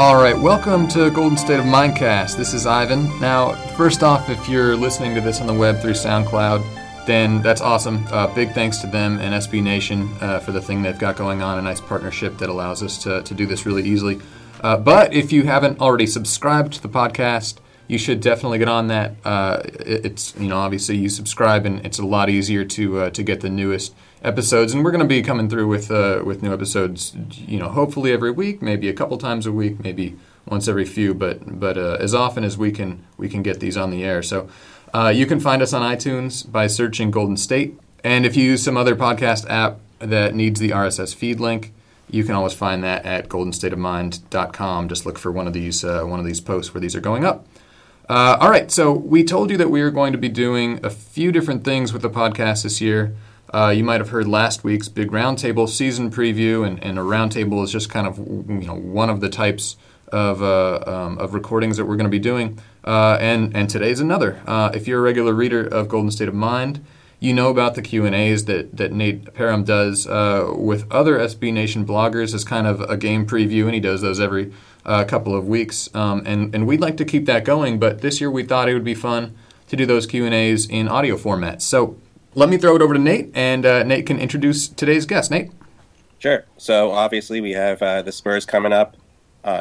Alright, welcome to Golden State of Mindcast. This is Ivan. Now, first off, if you're listening to this on the web through SoundCloud, then that's awesome. Big thanks to them and SB Nation for the thing they've got going on, a nice partnership that allows us to do this really easily. But if you haven't already subscribed to the podcast, you should definitely get on that. It's, you know, obviously you subscribe and it's a lot easier to get the newest episodes, and we're going to be coming through with new episodes, you know, hopefully every week, maybe a couple times a week, maybe once every few, but as often as we can get these on the air. So you can find us on iTunes by searching Golden State, and if you use some other podcast app that needs the RSS feed link, you can always find that at goldenstateofmind.com. Just look for one of these posts where these are going up. All right, so we told you that we were going to be doing a few different things with the podcast this year. You might have heard last week's big roundtable season preview, and a roundtable is just kind of, you know, one of the types of recordings that we're going to be doing, and today's another. If you're a regular reader of Golden State of Mind, you know about the Q&As that Nate Parham does with other SB Nation bloggers as kind of a game preview, and he does those every couple of weeks, and we'd like to keep that going, but this year we thought it would be fun to do those Q&As in audio format. So let me throw it over to Nate, and Nate can introduce today's guest. Nate? Sure. So obviously we have the Spurs coming up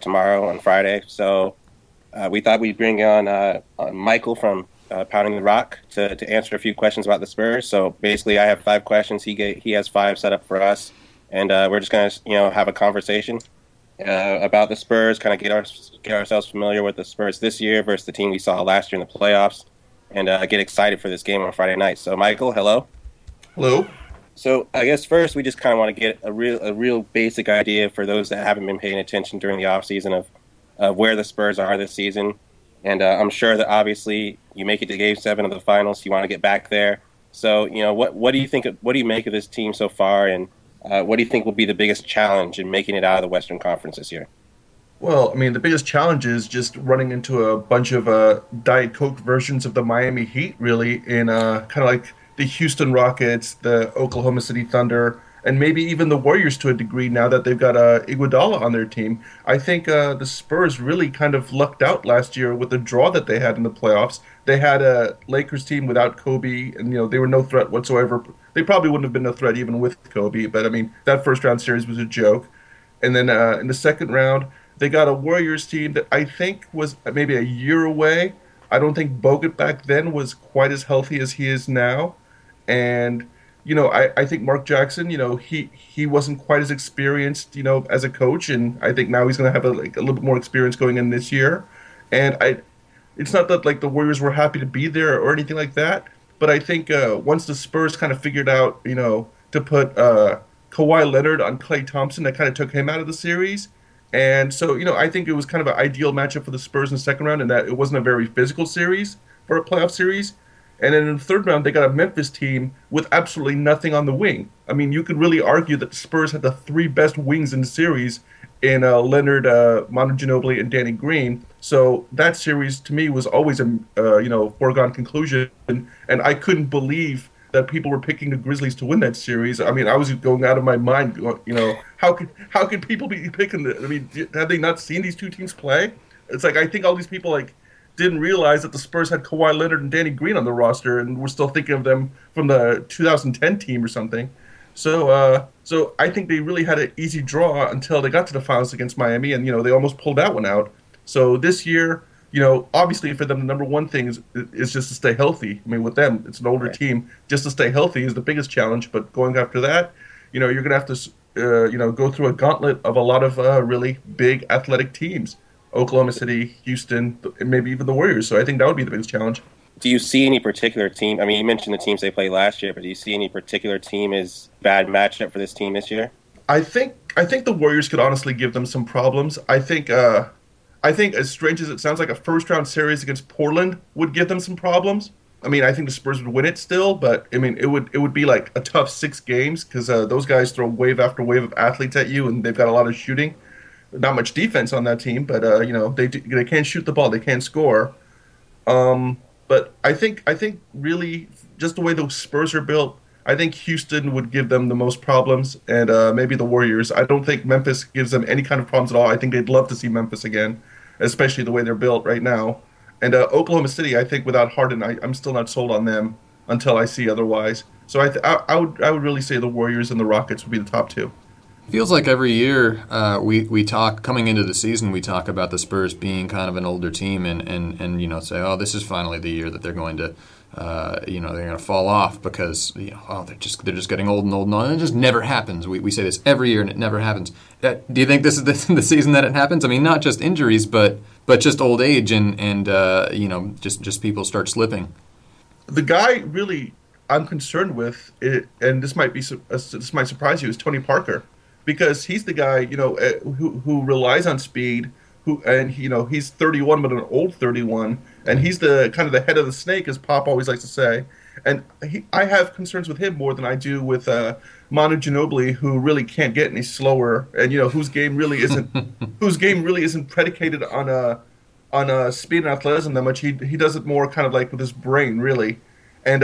tomorrow on Friday, so we thought we'd bring on Michael from Pounding the Rock to answer a few questions about the Spurs. So basically I have 5 questions, he has 5 set up for us, and we're just going to, you know, have a conversation about the Spurs, kind of get ourselves familiar with the Spurs this year versus the team we saw last year in the playoffs, and get excited for this game on Friday night. So, Michael, hello. Hello. So, I guess first we just kind of want to get a real basic idea for those that haven't been paying attention during the offseason of where the Spurs are this season. And I'm sure that obviously you make it to Game 7 of the finals, you want to get back there. So, you know, what do you make of this team so far, and what do you think will be the biggest challenge in making it out of the Western Conference this year? Well, I mean, the biggest challenge is just running into a bunch of Diet Coke versions of the Miami Heat, really, in kind of like the Houston Rockets, the Oklahoma City Thunder, and maybe even the Warriors to a degree now that they've got Iguodala on their team. I think the Spurs really kind of lucked out last year with the draw that they had in the playoffs. They had a Lakers team without Kobe, and, you know, they were no threat whatsoever. They probably wouldn't have been a threat even with Kobe, but, I mean, that first-round series was a joke. And then in the second round, they got a Warriors team that I think was maybe a year away. I don't think Bogut back then was quite as healthy as he is now. And, you know, I think Mark Jackson, you know, he wasn't quite as experienced, you know, as a coach. And I think now he's going to have a little bit more experience going in this year. And it's not that, like, the Warriors were happy to be there or anything like that. But I think once the Spurs kind of figured out, you know, to put Kawhi Leonard on Klay Thompson, that kind of took him out of the series. And so, you know, I think it was kind of an ideal matchup for the Spurs in the second round, and that it wasn't a very physical series for a playoff series. And then in the third round, they got a Memphis team with absolutely nothing on the wing. I mean, you could really argue that the Spurs had the 3 best wings in the series in Leonard, Manu Ginobili, and Danny Green. So that series, to me, was always a you know, foregone conclusion. And I couldn't believe that people were picking the Grizzlies to win that series. I mean, I was going out of my mind. You know, how could people be picking the? I mean, have they not seen these two teams play? It's like, I think all these people, like, didn't realize that the Spurs had Kawhi Leonard and Danny Green on the roster, and we're still thinking of them from the 2010 team or something. So, so I think they really had an easy draw until they got to the finals against Miami, and, you know, they almost pulled that one out. So this year, you know, obviously for them, the number one thing is just to stay healthy. I mean, with them, it's an older team. Just to stay healthy is the biggest challenge. But going after that, you know, you're going to have to, you know, go through a gauntlet of a lot of really big athletic teams. Oklahoma City, Houston, and maybe even the Warriors. So I think that would be the biggest challenge. Do you see any particular team? I mean, you mentioned the teams they played last year, but do you see any particular team as bad matchup for this team this year? I think the Warriors could honestly give them some problems. I think, as strange as it sounds, like a first-round series against Portland would give them some problems. I mean, I think the Spurs would win it still, but, I mean, it would be like a tough 6 games because those guys throw wave after wave of athletes at you, and they've got a lot of shooting. Not much defense on that team, but, you know, they can't shoot the ball. They can't score. But I think really just the way the Spurs are built, I think Houston would give them the most problems, and maybe the Warriors. I don't think Memphis gives them any kind of problems at all. I think they'd love to see Memphis again, especially the way they're built right now. And Oklahoma City, I think without Harden, I'm still not sold on them until I see otherwise. So I would really say the Warriors and the Rockets would be the top two. Feels like every year we talk coming into the season, we talk about the Spurs being kind of an older team, and you know, say, oh, this is finally the year that they're going to they're going to fall off because they're just getting old and old and old. And it just never happens. We say this every year and it never happens. Do you think this is the season that it happens? I mean, not just injuries, but just old age and people start slipping. The guy really I'm concerned with, and this might surprise you, is Tony Parker, because he's the guy who relies on speed. He's 31, but an old 31, and he's the kind of the head of the snake, as Pop always likes to say. And I have concerns with him more than I do with Manu Ginobili, who really can't get any slower, and whose game really isn't predicated on speed and athleticism that much. He does it more kind of like with his brain, really. And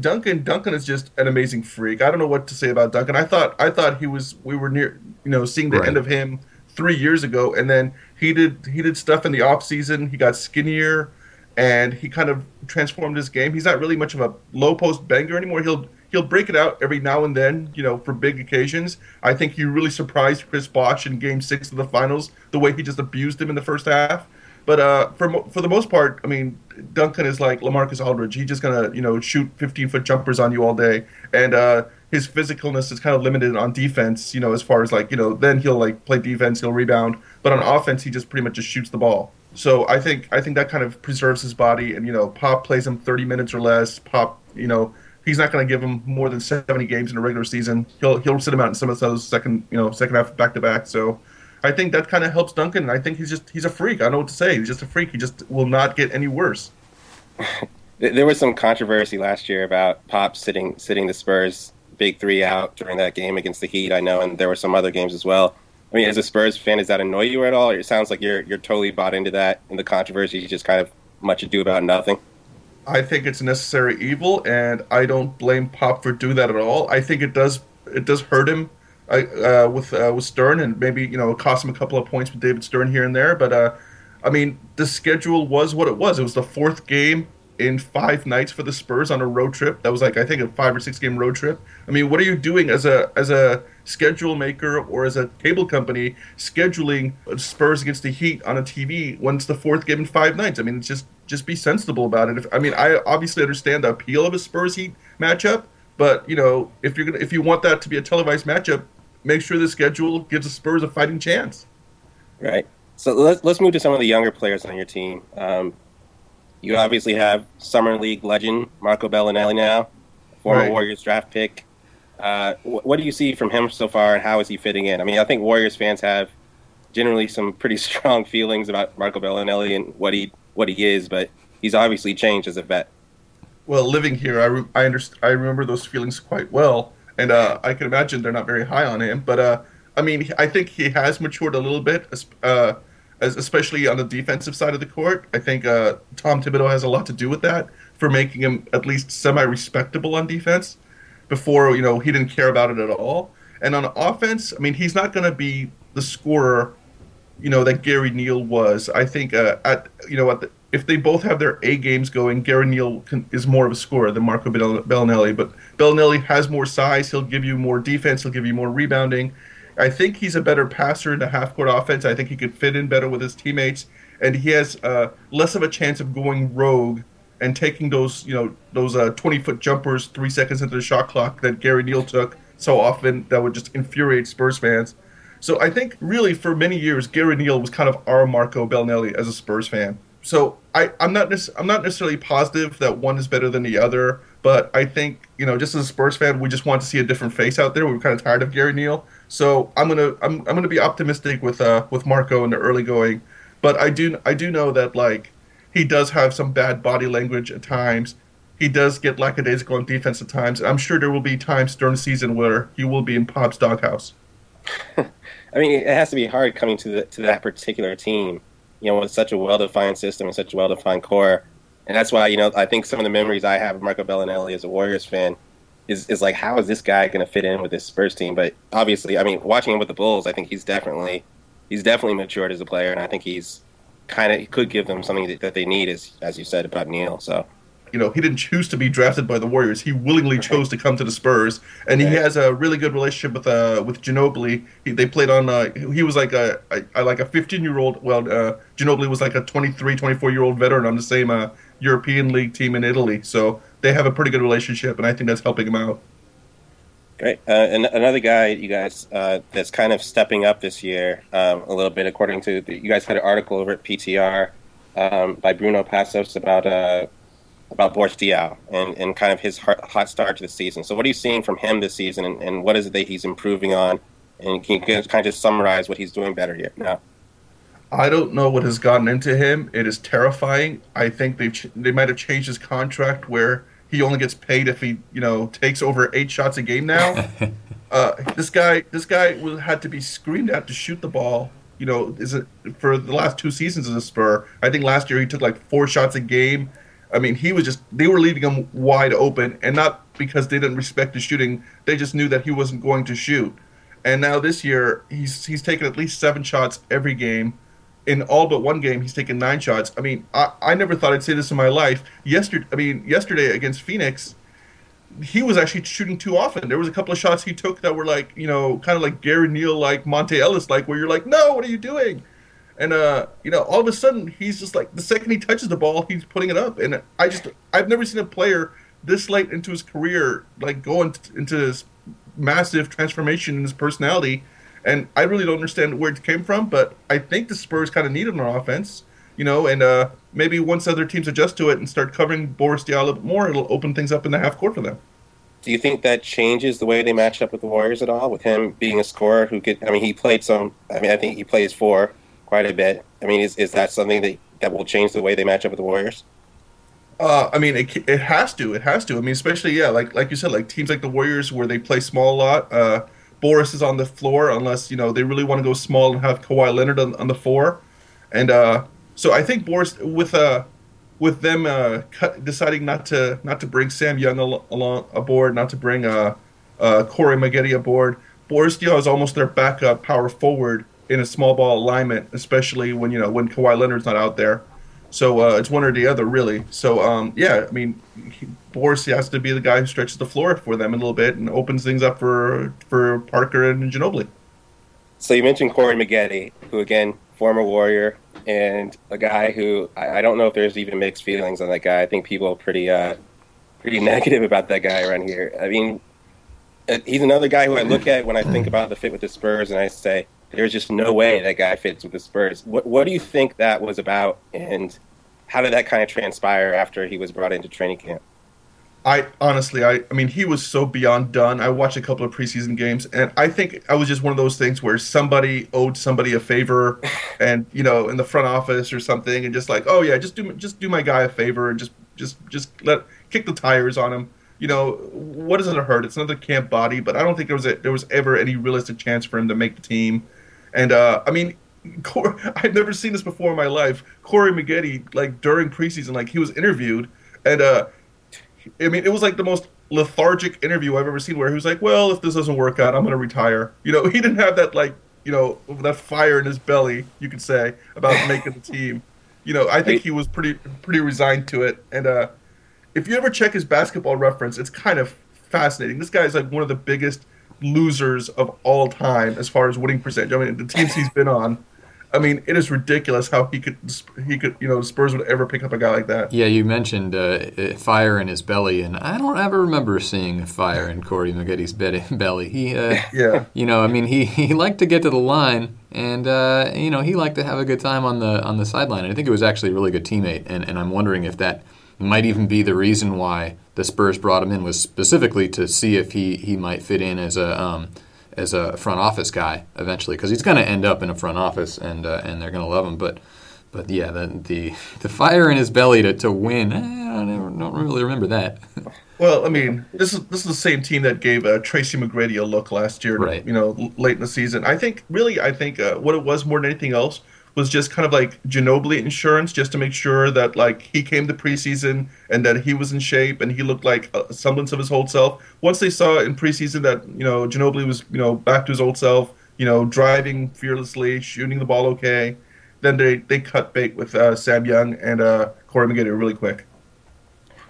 Duncan is just an amazing freak. I don't know what to say about Duncan. I thought we were near seeing the end of him 3 years ago, and then he did stuff in the off season. He got skinnier, and he kind of transformed his game. He's not really much of a low post banger anymore. He'll break it out every now and then, for big occasions. I think he really surprised Chris Bosh in Game 6 of the Finals the way he just abused him in the first half. But for the most part, I mean, Duncan is like LaMarcus Aldridge. He's just gonna shoot 15-foot jumpers on you all day, and his physicalness is kind of limited on defense. As far as then he'll play defense, he'll rebound, but on offense he just pretty much just shoots the ball. So I think that kind of preserves his body, and Pop plays him 30 minutes or less. Pop, he's not gonna give him more than 70 games in a regular season. He'll sit him out in some of those second half back to back. So I think that kind of helps Duncan, and I think he's a freak. I don't know what to say. He's just a freak. He just will not get any worse. There was some controversy last year about Pop sitting the Spurs big three out during that game against the Heat, I know, and there were some other games as well. I mean, as a Spurs fan, does that annoy you at all? It sounds like you're totally bought into that, and the controversy is just kind of much ado about nothing. I think it's a necessary evil, and I don't blame Pop for doing that at all. I think it does hurt him. With Stern, and maybe it cost him a couple of points with David Stern here and there, but I mean, the schedule was what it was. It was the fourth game in 5 nights for the Spurs on a road trip. That was I think a 5 or 6 game road trip. I mean, what are you doing as a schedule maker or as a cable company scheduling Spurs against the Heat on a TV when it's the fourth game in 5 nights? I mean, it's just be sensible about it. I obviously understand the appeal of a Spurs Heat matchup, but if you want that to be a televised matchup, make sure the schedule gives the Spurs a fighting chance. Right. So let's move to some of the younger players on your team. You obviously have Summer League legend Marco Bellinelli now, former Warriors draft pick. What do you see from him so far, and how is he fitting in? I mean, I think Warriors fans have generally some pretty strong feelings about Marco Bellinelli and what he is, but he's obviously changed as a vet. Well, living here, I remember those feelings quite well. And I can imagine they're not very high on him. But, I mean, I think he has matured a little bit, especially on the defensive side of the court. I think Tom Thibodeau has a lot to do with that, for making him at least semi-respectable on defense. Before, he didn't care about it at all. And on offense, I mean, he's not going to be the scorer, that Gary Neal was. I think if they both have their A games going, Gary Neal is more of a scorer than Marco Bellinelli. But Bellinelli has more size. He'll give you more defense. He'll give you more rebounding. I think he's a better passer in the half-court offense. I think he could fit in better with his teammates. And he has less of a chance of going rogue and taking those 20-foot jumpers 3 seconds into the shot clock that Gary Neal took so often that would just infuriate Spurs fans. So I think really for many years, Gary Neal was kind of our Marco Bellinelli as a Spurs fan. So I'm not necessarily positive that one is better than the other, but I think just as a Spurs fan, we just want to see a different face out there. We're kind of tired of Gary Neal, so I'm gonna be optimistic with Marco in the early going, but I do know that he does have some bad body language at times. He does get lackadaisical on defense at times. I'm sure there will be times during the season where he will be in Pop's doghouse. I mean, it has to be hard coming to that particular team. With such a well-defined system and such a well-defined core. And that's why, I think some of the memories I have of Marco Bellinelli as a Warriors fan is like, how is this guy going to fit in with this Spurs team? But obviously, I mean, watching him with the Bulls, I think he's definitely matured as a player, and I think he's kind of could give them something that they need, as you said about Neal. So, you know, he didn't choose to be drafted by the Warriors. He willingly chose to come to the Spurs, and he has a really good relationship with Ginobili. They played on. He was like a 15-year-old. Well, Ginobili was like a 23, 24-year-old veteran on the same European League team in Italy. So they have a pretty good relationship, and I think that's helping him out. Great. And another guy, you guys, that's kind of stepping up this year a little bit, according to you guys had an article over at PTR by Bruno Passos about Boris Diaw and kind of his hot start to the season. So what are you seeing from him this season, and what is it that he's improving on? And can you kind of just summarize what he's doing better yet now? I don't know what has gotten into him. It is terrifying. I think they might have changed his contract where he only gets paid if he, you know, takes over 8 shots a game now. This guy had to be screamed at to shoot the ball. You know, for the last 2 seasons as a Spur. I think last year he took like 4 shots a game. I mean, they were leaving him wide open, and not because they didn't respect his shooting. They just knew that he wasn't going to shoot. And now this year, he's taken at least 7 shots every game. In all but one game, he's taken 9 shots. I mean, I never thought I'd say this in my life. Yesterday against Phoenix, he was actually shooting too often. There was a couple of shots he took that were like, you know, kind of like Gary Neal, like Monte Ellis, like where you're like, no, what are you doing? And, you know, all of a sudden, he's just like, the second he touches the ball, he's putting it up. And I've never seen a player this late into his career, like, go into this massive transformation in his personality. And I really don't understand where it came from, but I think the Spurs kind of need him on offense, you know, and maybe once other teams adjust to it and start covering Boris Diaw a little bit more, it'll open things up in the half court for them. Do you think that changes the way they match up with the Warriors at all, with him being a scorer who could, I mean, I think he plays 4 quite a bit. I mean, is that something that will change the way they match up with the Warriors? I mean, it has to. It has to. I mean, especially, yeah, like you said, like teams like the Warriors where they play small a lot, Boris is on the floor unless, you know, they really want to go small and have Kawhi Leonard on the floor. And so I think Boris, with them deciding not to bring Sam Young along aboard, not to bring Corey Maggette aboard, Boris Diaw is almost their backup power forward in a small ball alignment, especially when, you know, when Kawhi Leonard's not out there. So it's one or the other, really. So, yeah, I mean, Boris has to be the guy who stretches the floor for them a little bit and opens things up for Parker and Ginobili. So you mentioned Corey Maggette, who, again, former Warrior, and a guy who I don't know if there's even mixed feelings on that guy. I think people are pretty negative about that guy around here. I mean, he's another guy who I look at when I think about the fit with the Spurs, and I say, there's just no way that guy fits with the Spurs. What do you think that was about, and how did that kind of transpire after he was brought into training camp? I mean, he was so beyond done. I watched a couple of preseason games, and I think I was just one of those things where somebody owed somebody a favor, and you know, in the front office or something, and just like, oh yeah, just do my guy a favor and just let kick the tires on him. You know, what does it hurt? It's another camp body, but I don't think there was ever any realistic chance for him to make the team. And, I mean, I've never seen this before in my life. Corey Maggette, like, during preseason, like, he was interviewed. And, I mean, it was, like, the most lethargic interview I've ever seen where he was like, well, if this doesn't work out, I'm going to retire. You know, he didn't have that, like, you know, that fire in his belly, you could say, about making the team. You know, I think he was pretty resigned to it. And if you ever check his basketball reference, it's kind of fascinating. This guy is, like, one of the biggest losers of all time as far as winning percentage. I mean, the teams he's been on, I mean, it is ridiculous how he could, you know, Spurs would ever pick up a guy like that. Yeah, you mentioned fire in his belly, and I don't ever remember seeing fire in Corey Maggette's belly. He, yeah, you know, I mean, he liked to get to the line, and you know, he liked to have a good time on the sideline. And I think it was actually a really good teammate, and I'm wondering if that might even be the reason why the Spurs brought him in, was specifically to see if he might fit in as a front office guy eventually, because he's going to end up in a front office, and they're going to love him. But yeah, the fire in his belly to win, I don't really remember that. Well, I mean, this is the same team that gave Tracy McGrady a look last year, right? You know, late in the season. I think what it was more than anything else was just kind of like Ginobili insurance, just to make sure that like he came to preseason and that he was in shape and he looked like a semblance of his old self. Once they saw in preseason that, you know, Ginobili was, you know, back to his old self, you know, driving fearlessly, shooting the ball okay, then they cut bait with Sam Young and Corey Maggette really quick.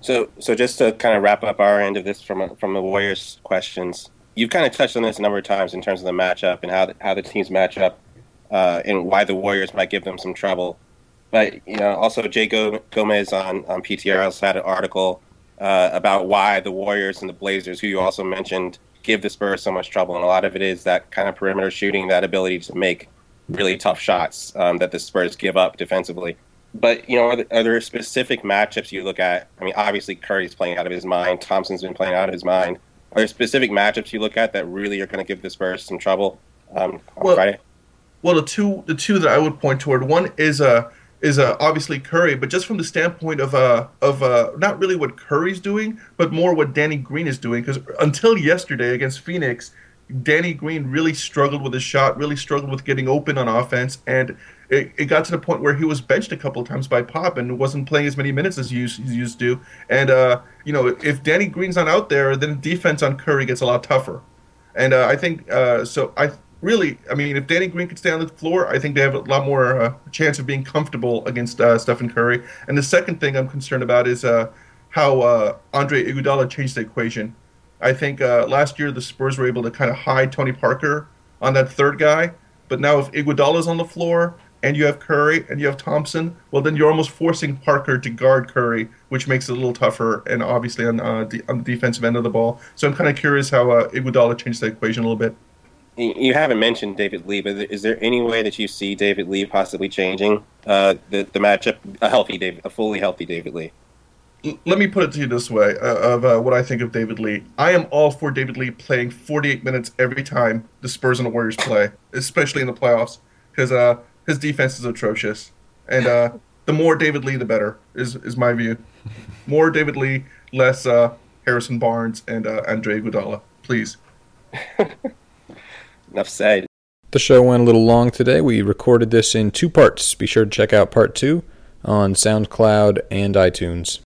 So just to kind of wrap up our end of this from the Warriors questions, you've kind of touched on this a number of times in terms of the matchup and how the teams match up and why the Warriors might give them some trouble. But, you know, also Jay Gomez on PTR also had an article about why the Warriors and the Blazers, who you also mentioned, give the Spurs so much trouble. And a lot of it is that kind of perimeter shooting, that ability to make really tough shots that the Spurs give up defensively. But, you know, are there specific matchups you look at? I mean, obviously Curry's playing out of his mind. Thompson's been playing out of his mind. Are there specific matchups you look at that really are going to give the Spurs some trouble on Friday? Well, the two that I would point toward, one is obviously Curry, but just from the standpoint of not really what Curry's doing, but more what Danny Green is doing. Because until yesterday against Phoenix, Danny Green really struggled with his shot, really struggled with getting open on offense, and it got to the point where he was benched a couple of times by Pop and wasn't playing as many minutes as he used to. And, you know, if Danny Green's not out there, then defense on Curry gets a lot tougher. And I think if Danny Green could stay on the floor, I think they have a lot more chance of being comfortable against Stephen Curry. And the second thing I'm concerned about is how Andre Iguodala changed the equation. I think last year the Spurs were able to kind of hide Tony Parker on that third guy. But now if Iguodala's on the floor and you have Curry and you have Thompson, well, then you're almost forcing Parker to guard Curry, which makes it a little tougher, and obviously on the defensive end of the ball. So I'm kind of curious how Iguodala changed the equation a little bit. You haven't mentioned David Lee, but is there any way that you see David Lee possibly changing the matchup, a fully healthy David Lee? Let me put it to you this way, what I think of David Lee. I am all for David Lee playing 48 minutes every time the Spurs and the Warriors play, especially in the playoffs, because his defense is atrocious. And the more David Lee, the better, is my view. More David Lee, less Harrison Barnes and Andre Iguodala, please. Enough said. The show went a little long today. We recorded this in two parts. Be sure to check out part 2 on SoundCloud and iTunes.